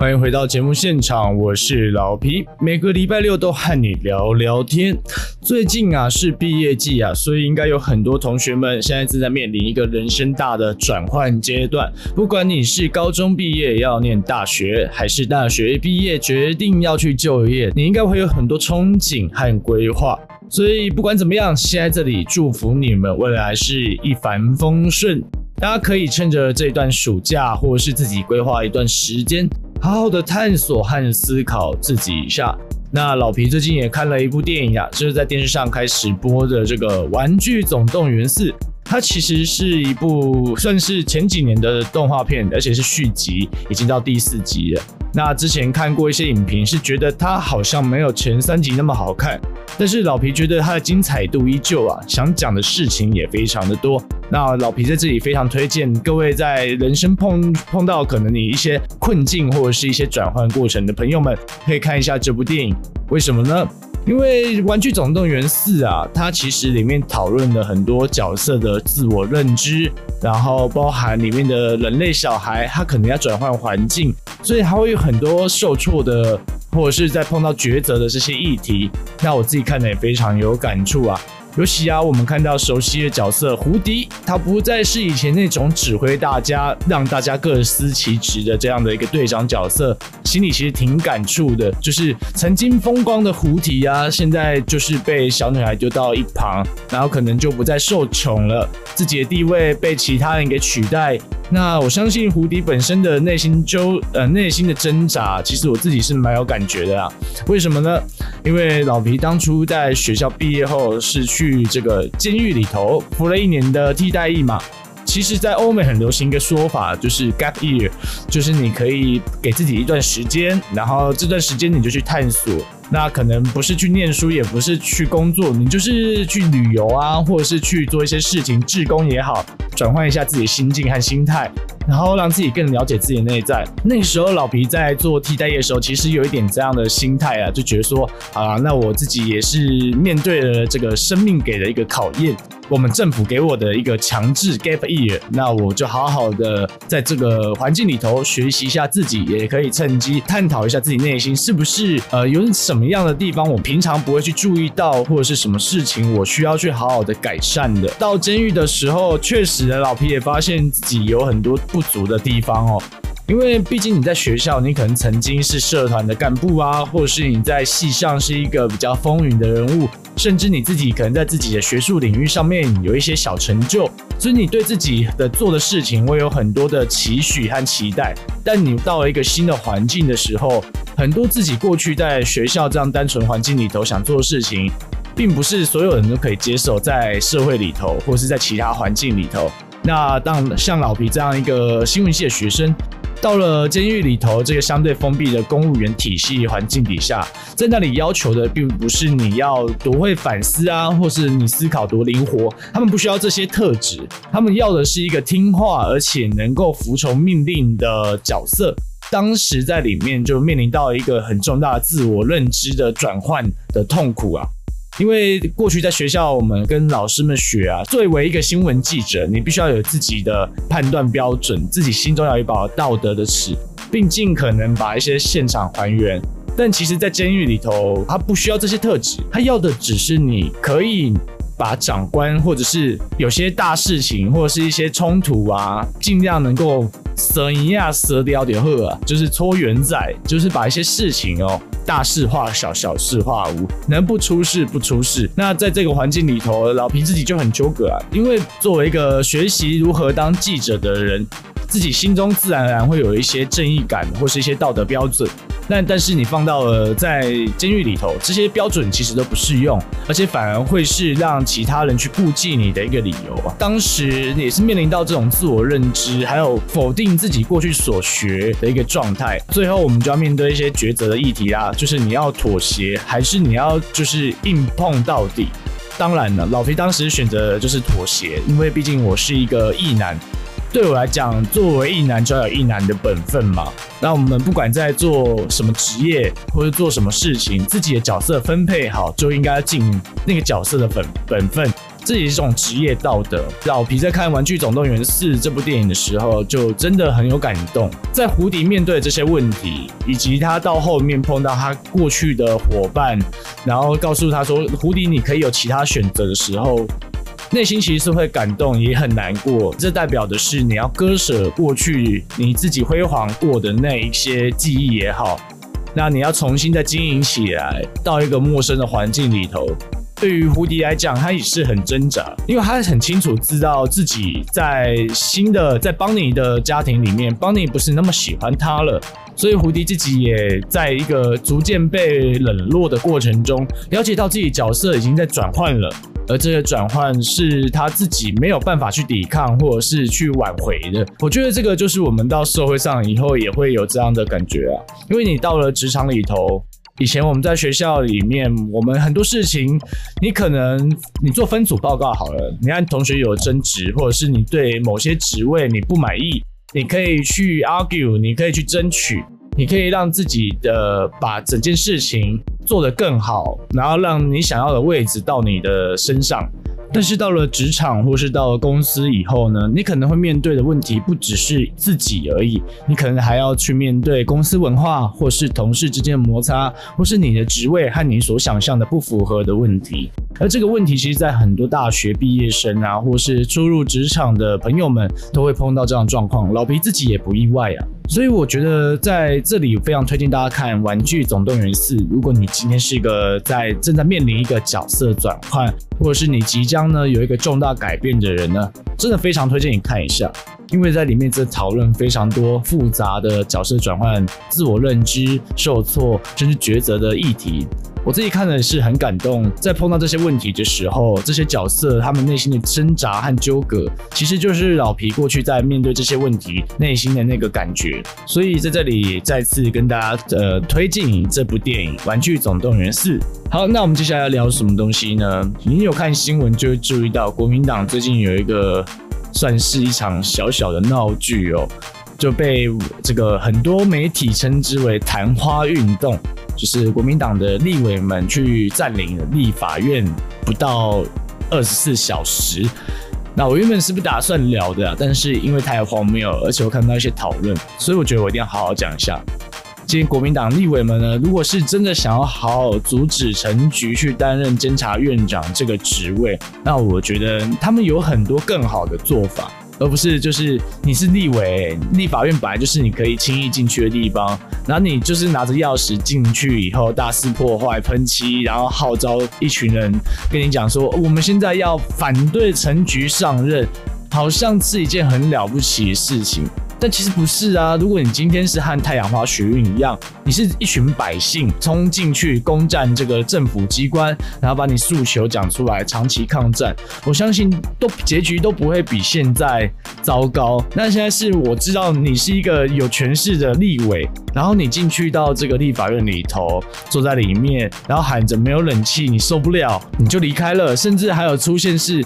欢迎回到节目现场，我是老皮，每个礼拜六都和你聊聊天。最近啊是毕业季啊，所以应该有很多同学们现在正在面临一个人生大的转换阶段。不管你是高中毕业要念大学，还是大学毕业决定要去就业，你应该会有很多憧憬和规划。所以不管怎么样，现在这里祝福你们未来是一帆风顺。大家可以趁着这段暑假，或是自己规划一段时间，好好的探索和思考自己一下。那老皮最近也看了一部电影啊，就是在电视上开始播的这个《玩具总动员4》，它其实是一部算是前几年的动画片，而且是续集，已经到第4集了。那之前看过一些影评，是觉得它好像没有前3集那么好看，但是老皮觉得它的精彩度依旧啊，想讲的事情也非常的多。那老皮在这里非常推荐各位在人生碰到可能你一些困境或者是一些转换过程的朋友们，可以看一下这部电影。为什么呢？因为《玩具总动员4》啊，它其实里面讨论了很多角色的自我认知，然后包含里面的人类小孩，他可能要转换环境，所以他会有很多受挫的，或者是在碰到抉择的这些议题。那我自己看的也非常有感触啊。尤其啊，我们看到熟悉的角色胡迪，他不再是以前那种指挥大家、让大家各司其职的这样的一个队长角色，心里其实挺感触的。就是曾经风光的胡迪啊，现在就是被小女孩丢到一旁，然后可能就不再受宠了，自己的地位被其他人给取代。那我相信胡迪本身的内心的挣扎，其实我自己是蛮有感觉的啊。为什么呢？因为老皮当初在学校毕业后是去这个监狱里头服了1年的替代役嘛。其实在欧美很流行一个说法，就是 gap year， 就是你可以给自己一段时间，然后这段时间你就去探索。那可能不是去念书，也不是去工作，你就是去旅游啊，或者是去做一些事情，志工也好，转换一下自己的心境和心态，然后让自己更了解自己的内在。那个时候老皮在做替代役的时候，其实有一点这样的心态啊，就觉得说啊，那我自己也是面对了这个生命给的一个考验，我们政府给我的一个强制 gap year， 那我就好好的在这个环境里头学习一下自己，也可以趁机探讨一下自己内心是不是有什么样的地方我平常不会去注意到，或者是什么事情我需要去好好的改善的。到监狱的时候，确实老皮也发现自己有很多不足的地方哦。因为毕竟你在学校，你可能曾经是社团的干部啊，或者是你在系上是一个比较风云的人物，甚至你自己可能在自己的学术领域上面有一些小成就，所以你对自己的做的事情会有很多的期许和期待。但你到了一个新的环境的时候，很多自己过去在学校这样单纯环境里头想做的事情，并不是所有人都可以接受在社会里头，或是在其他环境里头。那当像老皮这样一个新闻系的学生，到了监狱里头这个相对封闭的公务员体系环境底下，在那里要求的并不是你要多会反思啊，或是你思考多灵活，他们不需要这些特质，他们要的是一个听话而且能够服从命令的角色。当时在里面就面临到一个很重大的自我认知的转换的痛苦啊。因为过去在学校我们跟老师们学啊，作为一个新闻记者，你必须要有自己的判断标准，自己心中要有一把道德的尺，并尽可能把一些现场还原。但其实在监狱里头，他不需要这些特质，他要的只是你可以把长官或者是有些大事情或者是一些冲突啊，尽量能够蛇一下蛇掉点喝啊，就是搓圆仔，就是把一些事情哦大事化小，小事化无，能不出事不出事。那在这个环境里头，老皮自己就很纠葛啊，因为作为一个学习如何当记者的人，自己心中自然而然会有一些正义感或是一些道德标准。但是你放到了在监狱里头，这些标准其实都不适用，而且反而会是让其他人去顾忌你的一个理由啊。当时也是面临到这种自我认知，还有否定自己过去所学的一个状态。最后我们就要面对一些抉择的议题啦，就是你要妥协，还是你要就是硬碰到底。当然了，老皮当时选择就是妥协，因为毕竟我是一个异男。对我来讲，作为异男就要有异男的本分嘛。那我们不管在做什么职业或者做什么事情，自己的角色分配好，就应该尽那个角色的本分，这也是一种职业道德。老皮在看《玩具总动员4》这部电影的时候，就真的很有感动。在胡迪面对这些问题，以及他到后面碰到他过去的伙伴，然后告诉他说：“胡迪，你可以有其他选择”的时候，内心其实是会感动，也很难过。这代表的是你要割舍过去你自己辉煌过的那一些记忆也好，那你要重新再经营起来，到一个陌生的环境里头。对于胡迪来讲，他也是很挣扎，因为他很清楚知道自己在新的在邦尼的家庭里面，邦尼不是那么喜欢他了，所以胡迪自己也在一个逐渐被冷落的过程中，了解到自己角色已经在转换了，而这个转换是他自己没有办法去抵抗或者是去挽回的。我觉得这个就是我们到社会上以后也会有这样的感觉啊，因为你到了职场里头，以前我们在学校里面，我们很多事情，你可能你做分组报告好了，你看同学有争执，或者是你对某些职位你不满意，你可以去 argue， 你可以去争取，你可以让自己的把整件事情做得更好，然后让你想要的位置到你的身上。但是到了职场或是到了公司以后呢，你可能会面对的问题不只是自己而已，你可能还要去面对公司文化，或是同事之间的摩擦，或是你的职位和你所想象的不符合的问题。而这个问题其实在很多大学毕业生啊，或是初入职场的朋友们都会碰到这样的状况，老皮自己也不意外啊。所以我觉得在这里非常推荐大家看《玩具总动员4》，如果你今天是一个正在面临一个角色转换，或者是你即将呢有一个重大改变的人呢，真的非常推荐你看一下，因为在里面这讨论非常多复杂的角色转换、自我认知、受挫甚至抉择的议题。我自己看的是很感动，在碰到这些问题的时候，这些角色他们内心的挣扎和纠葛，其实就是老皮过去在面对这些问题内心的那个感觉。所以在这里再次跟大家推荐这部电影《玩具总动员4》。好，那我们接下来要聊什么东西呢？你有看新闻就会注意到，国民党最近有一个算是一场小小的闹剧哦，就被这个很多媒体称之为昙花运动，就是国民党的立委们去占领立法院不到24小时。那我原本是不打算聊的，但是因为太荒谬，而且我看到一些讨论，所以我觉得我一定要好好讲一下。今天国民党立委们呢，如果是真的想要好好阻止陈菊去担任监察院长这个职位，那我觉得他们有很多更好的做法，而不是就是你是立委，立法院本来就是你可以轻易进去的地方，然后你就是拿着钥匙进去以后大肆破坏、喷漆，然后号召一群人跟你讲说，我们现在要反对陈菊上任，好像是一件很了不起的事情。但其实不是啊，如果你今天是和太阳花学运一样，你是一群百姓冲进去攻占这个政府机关，然后把你诉求讲出来，长期抗战，我相信结局都不会比现在糟糕。那现在是我知道你是一个有权势的立委，然后你进去到这个立法院里头，坐在里面，然后喊着没有冷气，你受不了，你就离开了，甚至还有出现是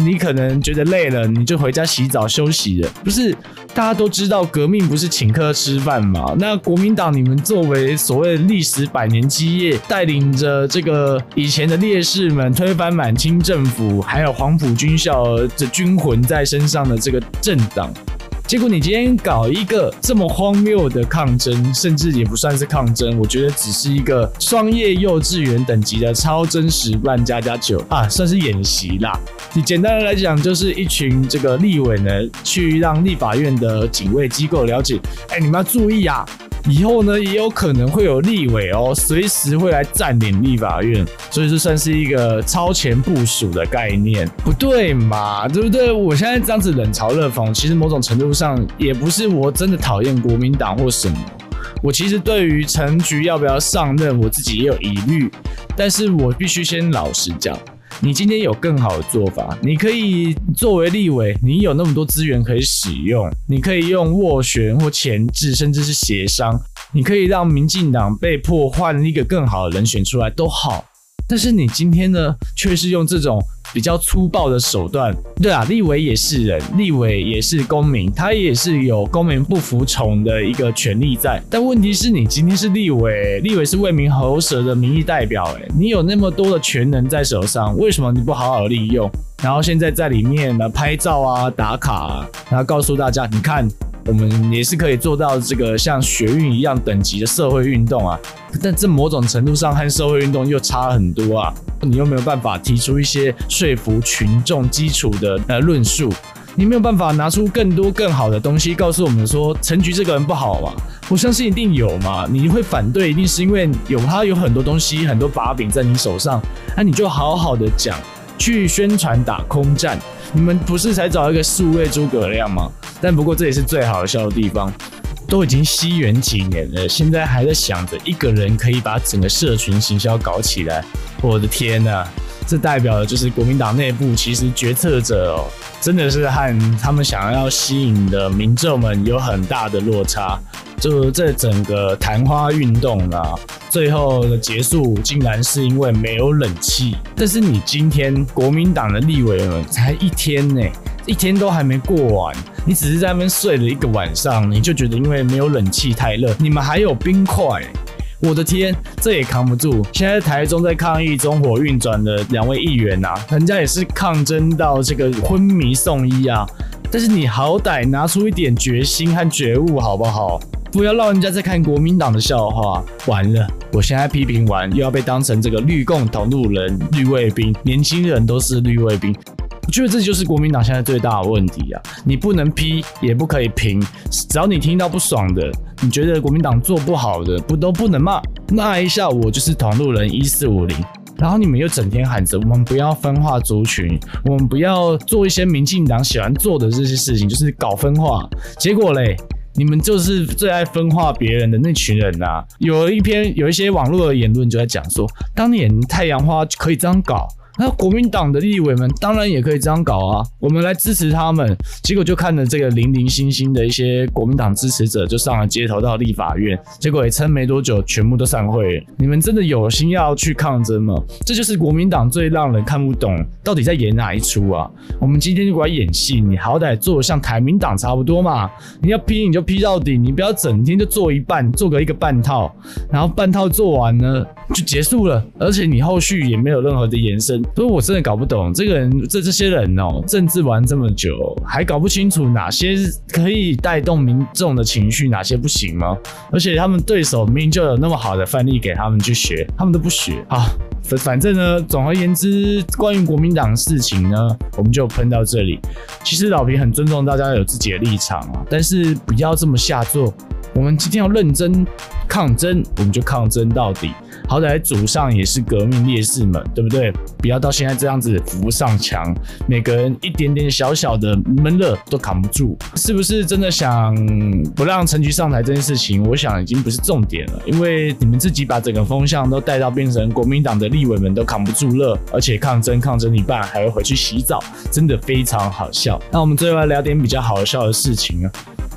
你可能觉得累了，你就回家洗澡休息了。不是，大家都知道革命不是请客吃饭嘛？那国民党你们作为所谓历史百年基业，带领着这个以前的烈士们推翻满清政府，还有黄埔军校的军魂在身上的这个政党，结果你今天搞一个这么荒谬的抗争，甚至也不算是抗争，我觉得只是一个双叶幼稚园等级的超真实扮++9啊，算是演习啦。你简单的来讲，就是一群这个立委呢，去让立法院的警卫机构了解，你们要注意啊，以后呢也有可能会有立委哦，随时会来占领立法院，所以这算是一个超前部署的概念，不对嘛，对不对？我现在这样子冷嘲热讽，其实某种程度上也不是我真的讨厌国民党或什么，我其实对于陈菊要不要上任，我自己也有疑虑，但是我必须先老实讲，你今天有更好的做法，你可以作为立委，你有那么多资源可以使用，你可以用斡旋或前置，甚至是协商，你可以让民进党被迫换一个更好的人选出来都好。但是你今天呢，却是用这种比较粗暴的手段。对啊，立委也是人，立委也是公民，他也是有公民不服从的一个权利在。但问题是你今天是立委，立委是为民喉舌的民意代表，你有那么多的权能在手上，为什么你不好好利用？然后现在在里面拍照啊、打卡啊，然后告诉大家，你看我们也是可以做到这个像学运一样等级的社会运动啊，但这某种程度上和社会运动又差很多啊。你又没有办法提出一些说服群众基础的论述，你没有办法拿出更多更好的东西告诉我们说陈菊这个人不好嘛？我相信一定有嘛，你会反对一定是因为他有很多东西、很多把柄在你手上，那你就好好的讲，去宣传打空战。你们不是才找一个数位诸葛亮吗？但不过这也是最好笑的地方，都已经西元几年了，现在还在想着一个人可以把整个社群行销搞起来，我的天啊，这代表的就是国民党内部其实决策者哦，真的是和他们想要吸引的民众们有很大的落差。就这整个昙花运动啊，最后的结束竟然是因为没有冷气。但是你今天国民党的立委们才一天呢，一天都还没过完，你只是在那边睡了一个晚上，你就觉得因为没有冷气太热，你们还有冰块。我的天，这也扛不住。现在台中在抗议中火运转的两位议员啊，人家也是抗争到这个昏迷送医啊，但是你好歹拿出一点决心和觉悟好不好？不要让人家在看国民党的笑话。完了，我现在批评完又要被当成这个绿共同路人、绿卫兵，年轻人都是绿卫兵。我觉得这就是国民党现在最大的问题啊！你不能批，也不可以评，只要你听到不爽的，你觉得国民党做不好的，不都不能骂，骂一下我就是同路人1450。然后你们又整天喊着我们不要分化族群，我们不要做一些民进党喜欢做的这些事情，就是搞分化。结果嘞，你们就是最爱分化别人的那群人啊！有一些网络的言论就在讲说，当年太阳花可以这样搞。那国民党的立委们当然也可以这样搞啊，我们来支持他们。结果就看了这个零零星星的一些国民党支持者就上了街头到立法院，结果也撑没多久全部都散会了。你们真的有心要去抗争吗？这就是国民党最让人看不懂到底在演哪一出啊。我们今天就来演戏，你好歹做得像台民党差不多嘛，你要批你就批到底，你不要整天就做一半，做个一个半套，然后半套做完呢就结束了，而且你后续也没有任何的延伸。所以我真的搞不懂这个人，这些人哦，政治玩这么久，还搞不清楚哪些可以带动民众的情绪，哪些不行吗？而且他们对手明明就有那么好的范例给他们去学，他们都不学啊。反正呢，总而言之，关于国民党的事情呢，我们就喷到这里。其实老皮很尊重大家有自己的立场啊，但是不要这么下作。我们今天要认真抗争，我们就抗争到底。好歹祖上也是革命烈士们，对不对？不要到现在这样子扶不上墙，每个人一点点小小的闷热都扛不住。是不是真的想不让陈菊上台这件事情，我想已经不是重点了，因为你们自己把整个风向都带到变成国民党的立委们都扛不住热，而且抗争一半还会回去洗澡，真的非常好笑。那我们最后来聊点比较好笑的事情啊。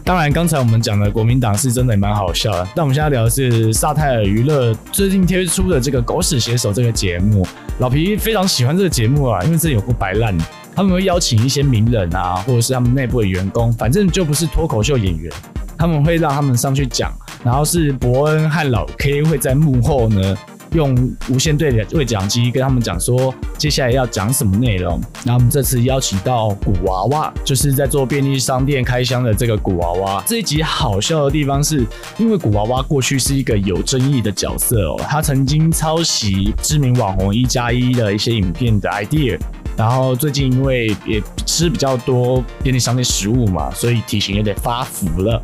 当然刚才我们讲的国民党是真的也蛮好笑的，但我们现在聊的是萨泰尔娱乐最近推出的这个狗屎写手这个节目。老皮非常喜欢这个节目啊，因为这有够白烂，他们会邀请一些名人啊，或者是他们内部的员工，反正就不是脱口秀演员，他们会让他们上去讲，然后是伯恩和老 K 会在幕后呢用无线对讲机跟他们讲说接下来要讲什么内容。然后我们这次邀请到古娃娃，就是在做便利商店开箱的这个古娃娃。这一集好笑的地方是因为古娃娃过去是一个有争议的角色哦，他曾经抄袭知名网红1+1的一些影片的 idea， 然后最近因为也吃比较多便利商店食物嘛，所以体型有点发福了，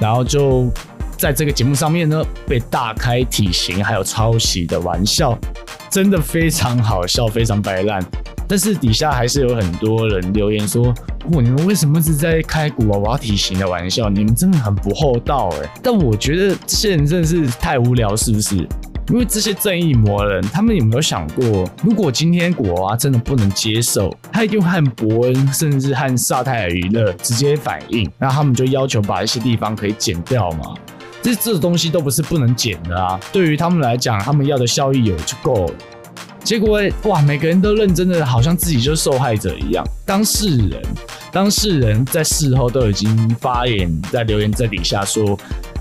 然后就在这个节目上面呢，被大开体型还有抄袭的玩笑，真的非常好笑，非常白烂。但是底下还是有很多人留言说，你们为什么是在开古娃娃体型的玩笑？你们真的很不厚道欸。但我觉得这些人真的是太无聊，是不是？因为这些正义魔人，他们有没有想过，如果今天古娃娃真的不能接受，他一定和伯恩甚至和萨泰尔娱乐直接反映，那他们就要求把一些地方可以剪掉嘛。这东西都不是不能剪的啊，对于他们来讲，他们要的效益有就够了。结果哇，每个人都认真的，好像自己就是受害者一样。当事人在事后都已经发言，在留言在底下说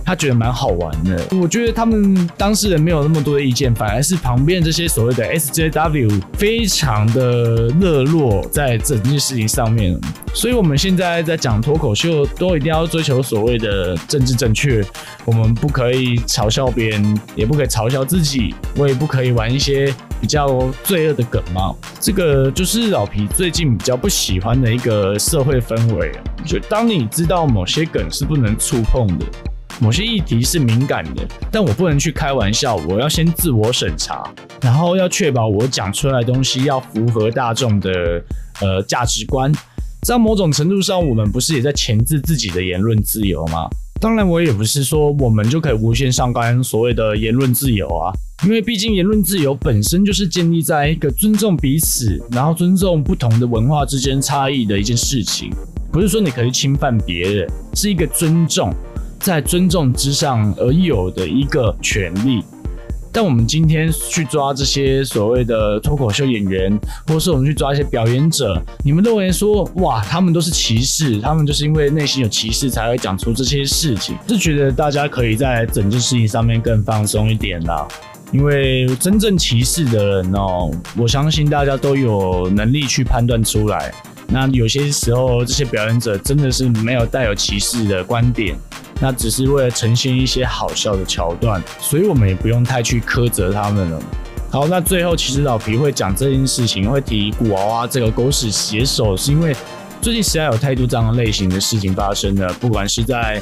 他觉得蛮好玩的。我觉得他们当事人没有那么多的意见，反而是旁边这些所谓的 SJW 非常的热络在整件事情上面。所以我们现在在讲脱口秀，都一定要追求所谓的政治正确。我们不可以嘲笑别人，也不可以嘲笑自己，我也不可以玩一些比较罪恶的梗嘛。这个就是老皮最近比较不喜欢的一个社会氛围。就当你知道某些梗是不能触碰的，某些议题是敏感的，但我不能去开玩笑，我要先自我审查，然后要确保我讲出来的东西要符合大众的价值观。在某种程度上，我们不是也在钳制自己的言论自由吗？当然，我也不是说我们就可以无限上纲所谓的言论自由啊，因为毕竟言论自由本身就是建立在一个尊重彼此，然后尊重不同的文化之间差异的一件事情，不是说你可以侵犯别人，是一个尊重。在尊重之上而有的一个权利，但我们今天去抓这些所谓的脱口秀演员，或是我们去抓一些表演者，你们认为说，哇，他们都是歧视，他们就是因为内心有歧视才会讲出这些事情，是觉得大家可以在整件事情上面更放松一点啦。因为真正歧视的人哦，我相信大家都有能力去判断出来。那有些时候，这些表演者真的是没有带有歧视的观点。那只是为了呈现一些好笑的桥段，所以我们也不用太去苛责他们了。好，那最后其实老皮会讲这件事情，会提古娃娃这个狗屎写手，是因为最近实在有太多这样类型的事情发生了，不管是在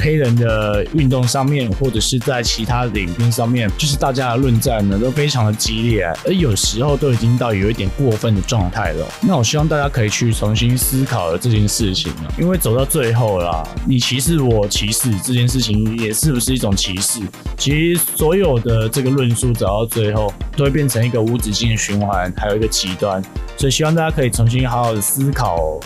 黑人的运动上面，或者是在其他的影片上面，就是大家的论战呢都非常的激烈，而有时候都已经到有一点过分的状态了。那我希望大家可以去重新思考这件事情，因为走到最后啦，你歧视我歧视这件事情也是不是一种歧视？其实所有的这个论述走到最后都会变成一个无止境的循环，还有一个极端，所以希望大家可以重新好好的思考哦。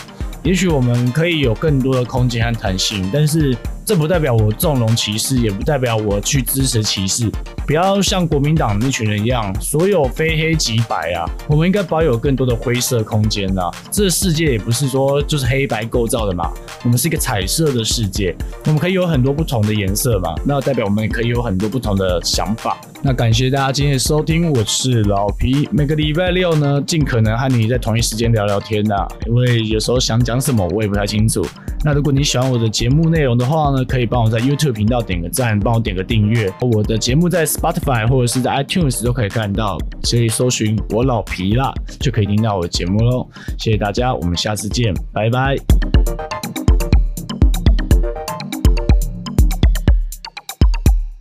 也许我们可以有更多的空间和弹性，但是这不代表我纵容歧视，也不代表我去支持歧视。不要像国民党那群人一样，所有非黑即白啊！我们应该保有更多的灰色空间啊！这个世界也不是说就是黑白构造的嘛，我们是一个彩色的世界，我们可以有很多不同的颜色嘛，那代表我们也可以有很多不同的想法。那感谢大家今天的收听，我是老皮。每个礼拜六呢，尽可能和你在同一时间聊聊天啊，因为有时候想讲什么我也不太清楚。那如果你喜欢我的节目内容的话呢，可以帮我在 YouTube 频道点个赞，帮我点个订阅。我的节目在Spotify 或者是在 iTunes 都可以看到，所以搜寻我老皮啦就可以听到我的节目咯。谢谢大家，我们下次见，拜拜。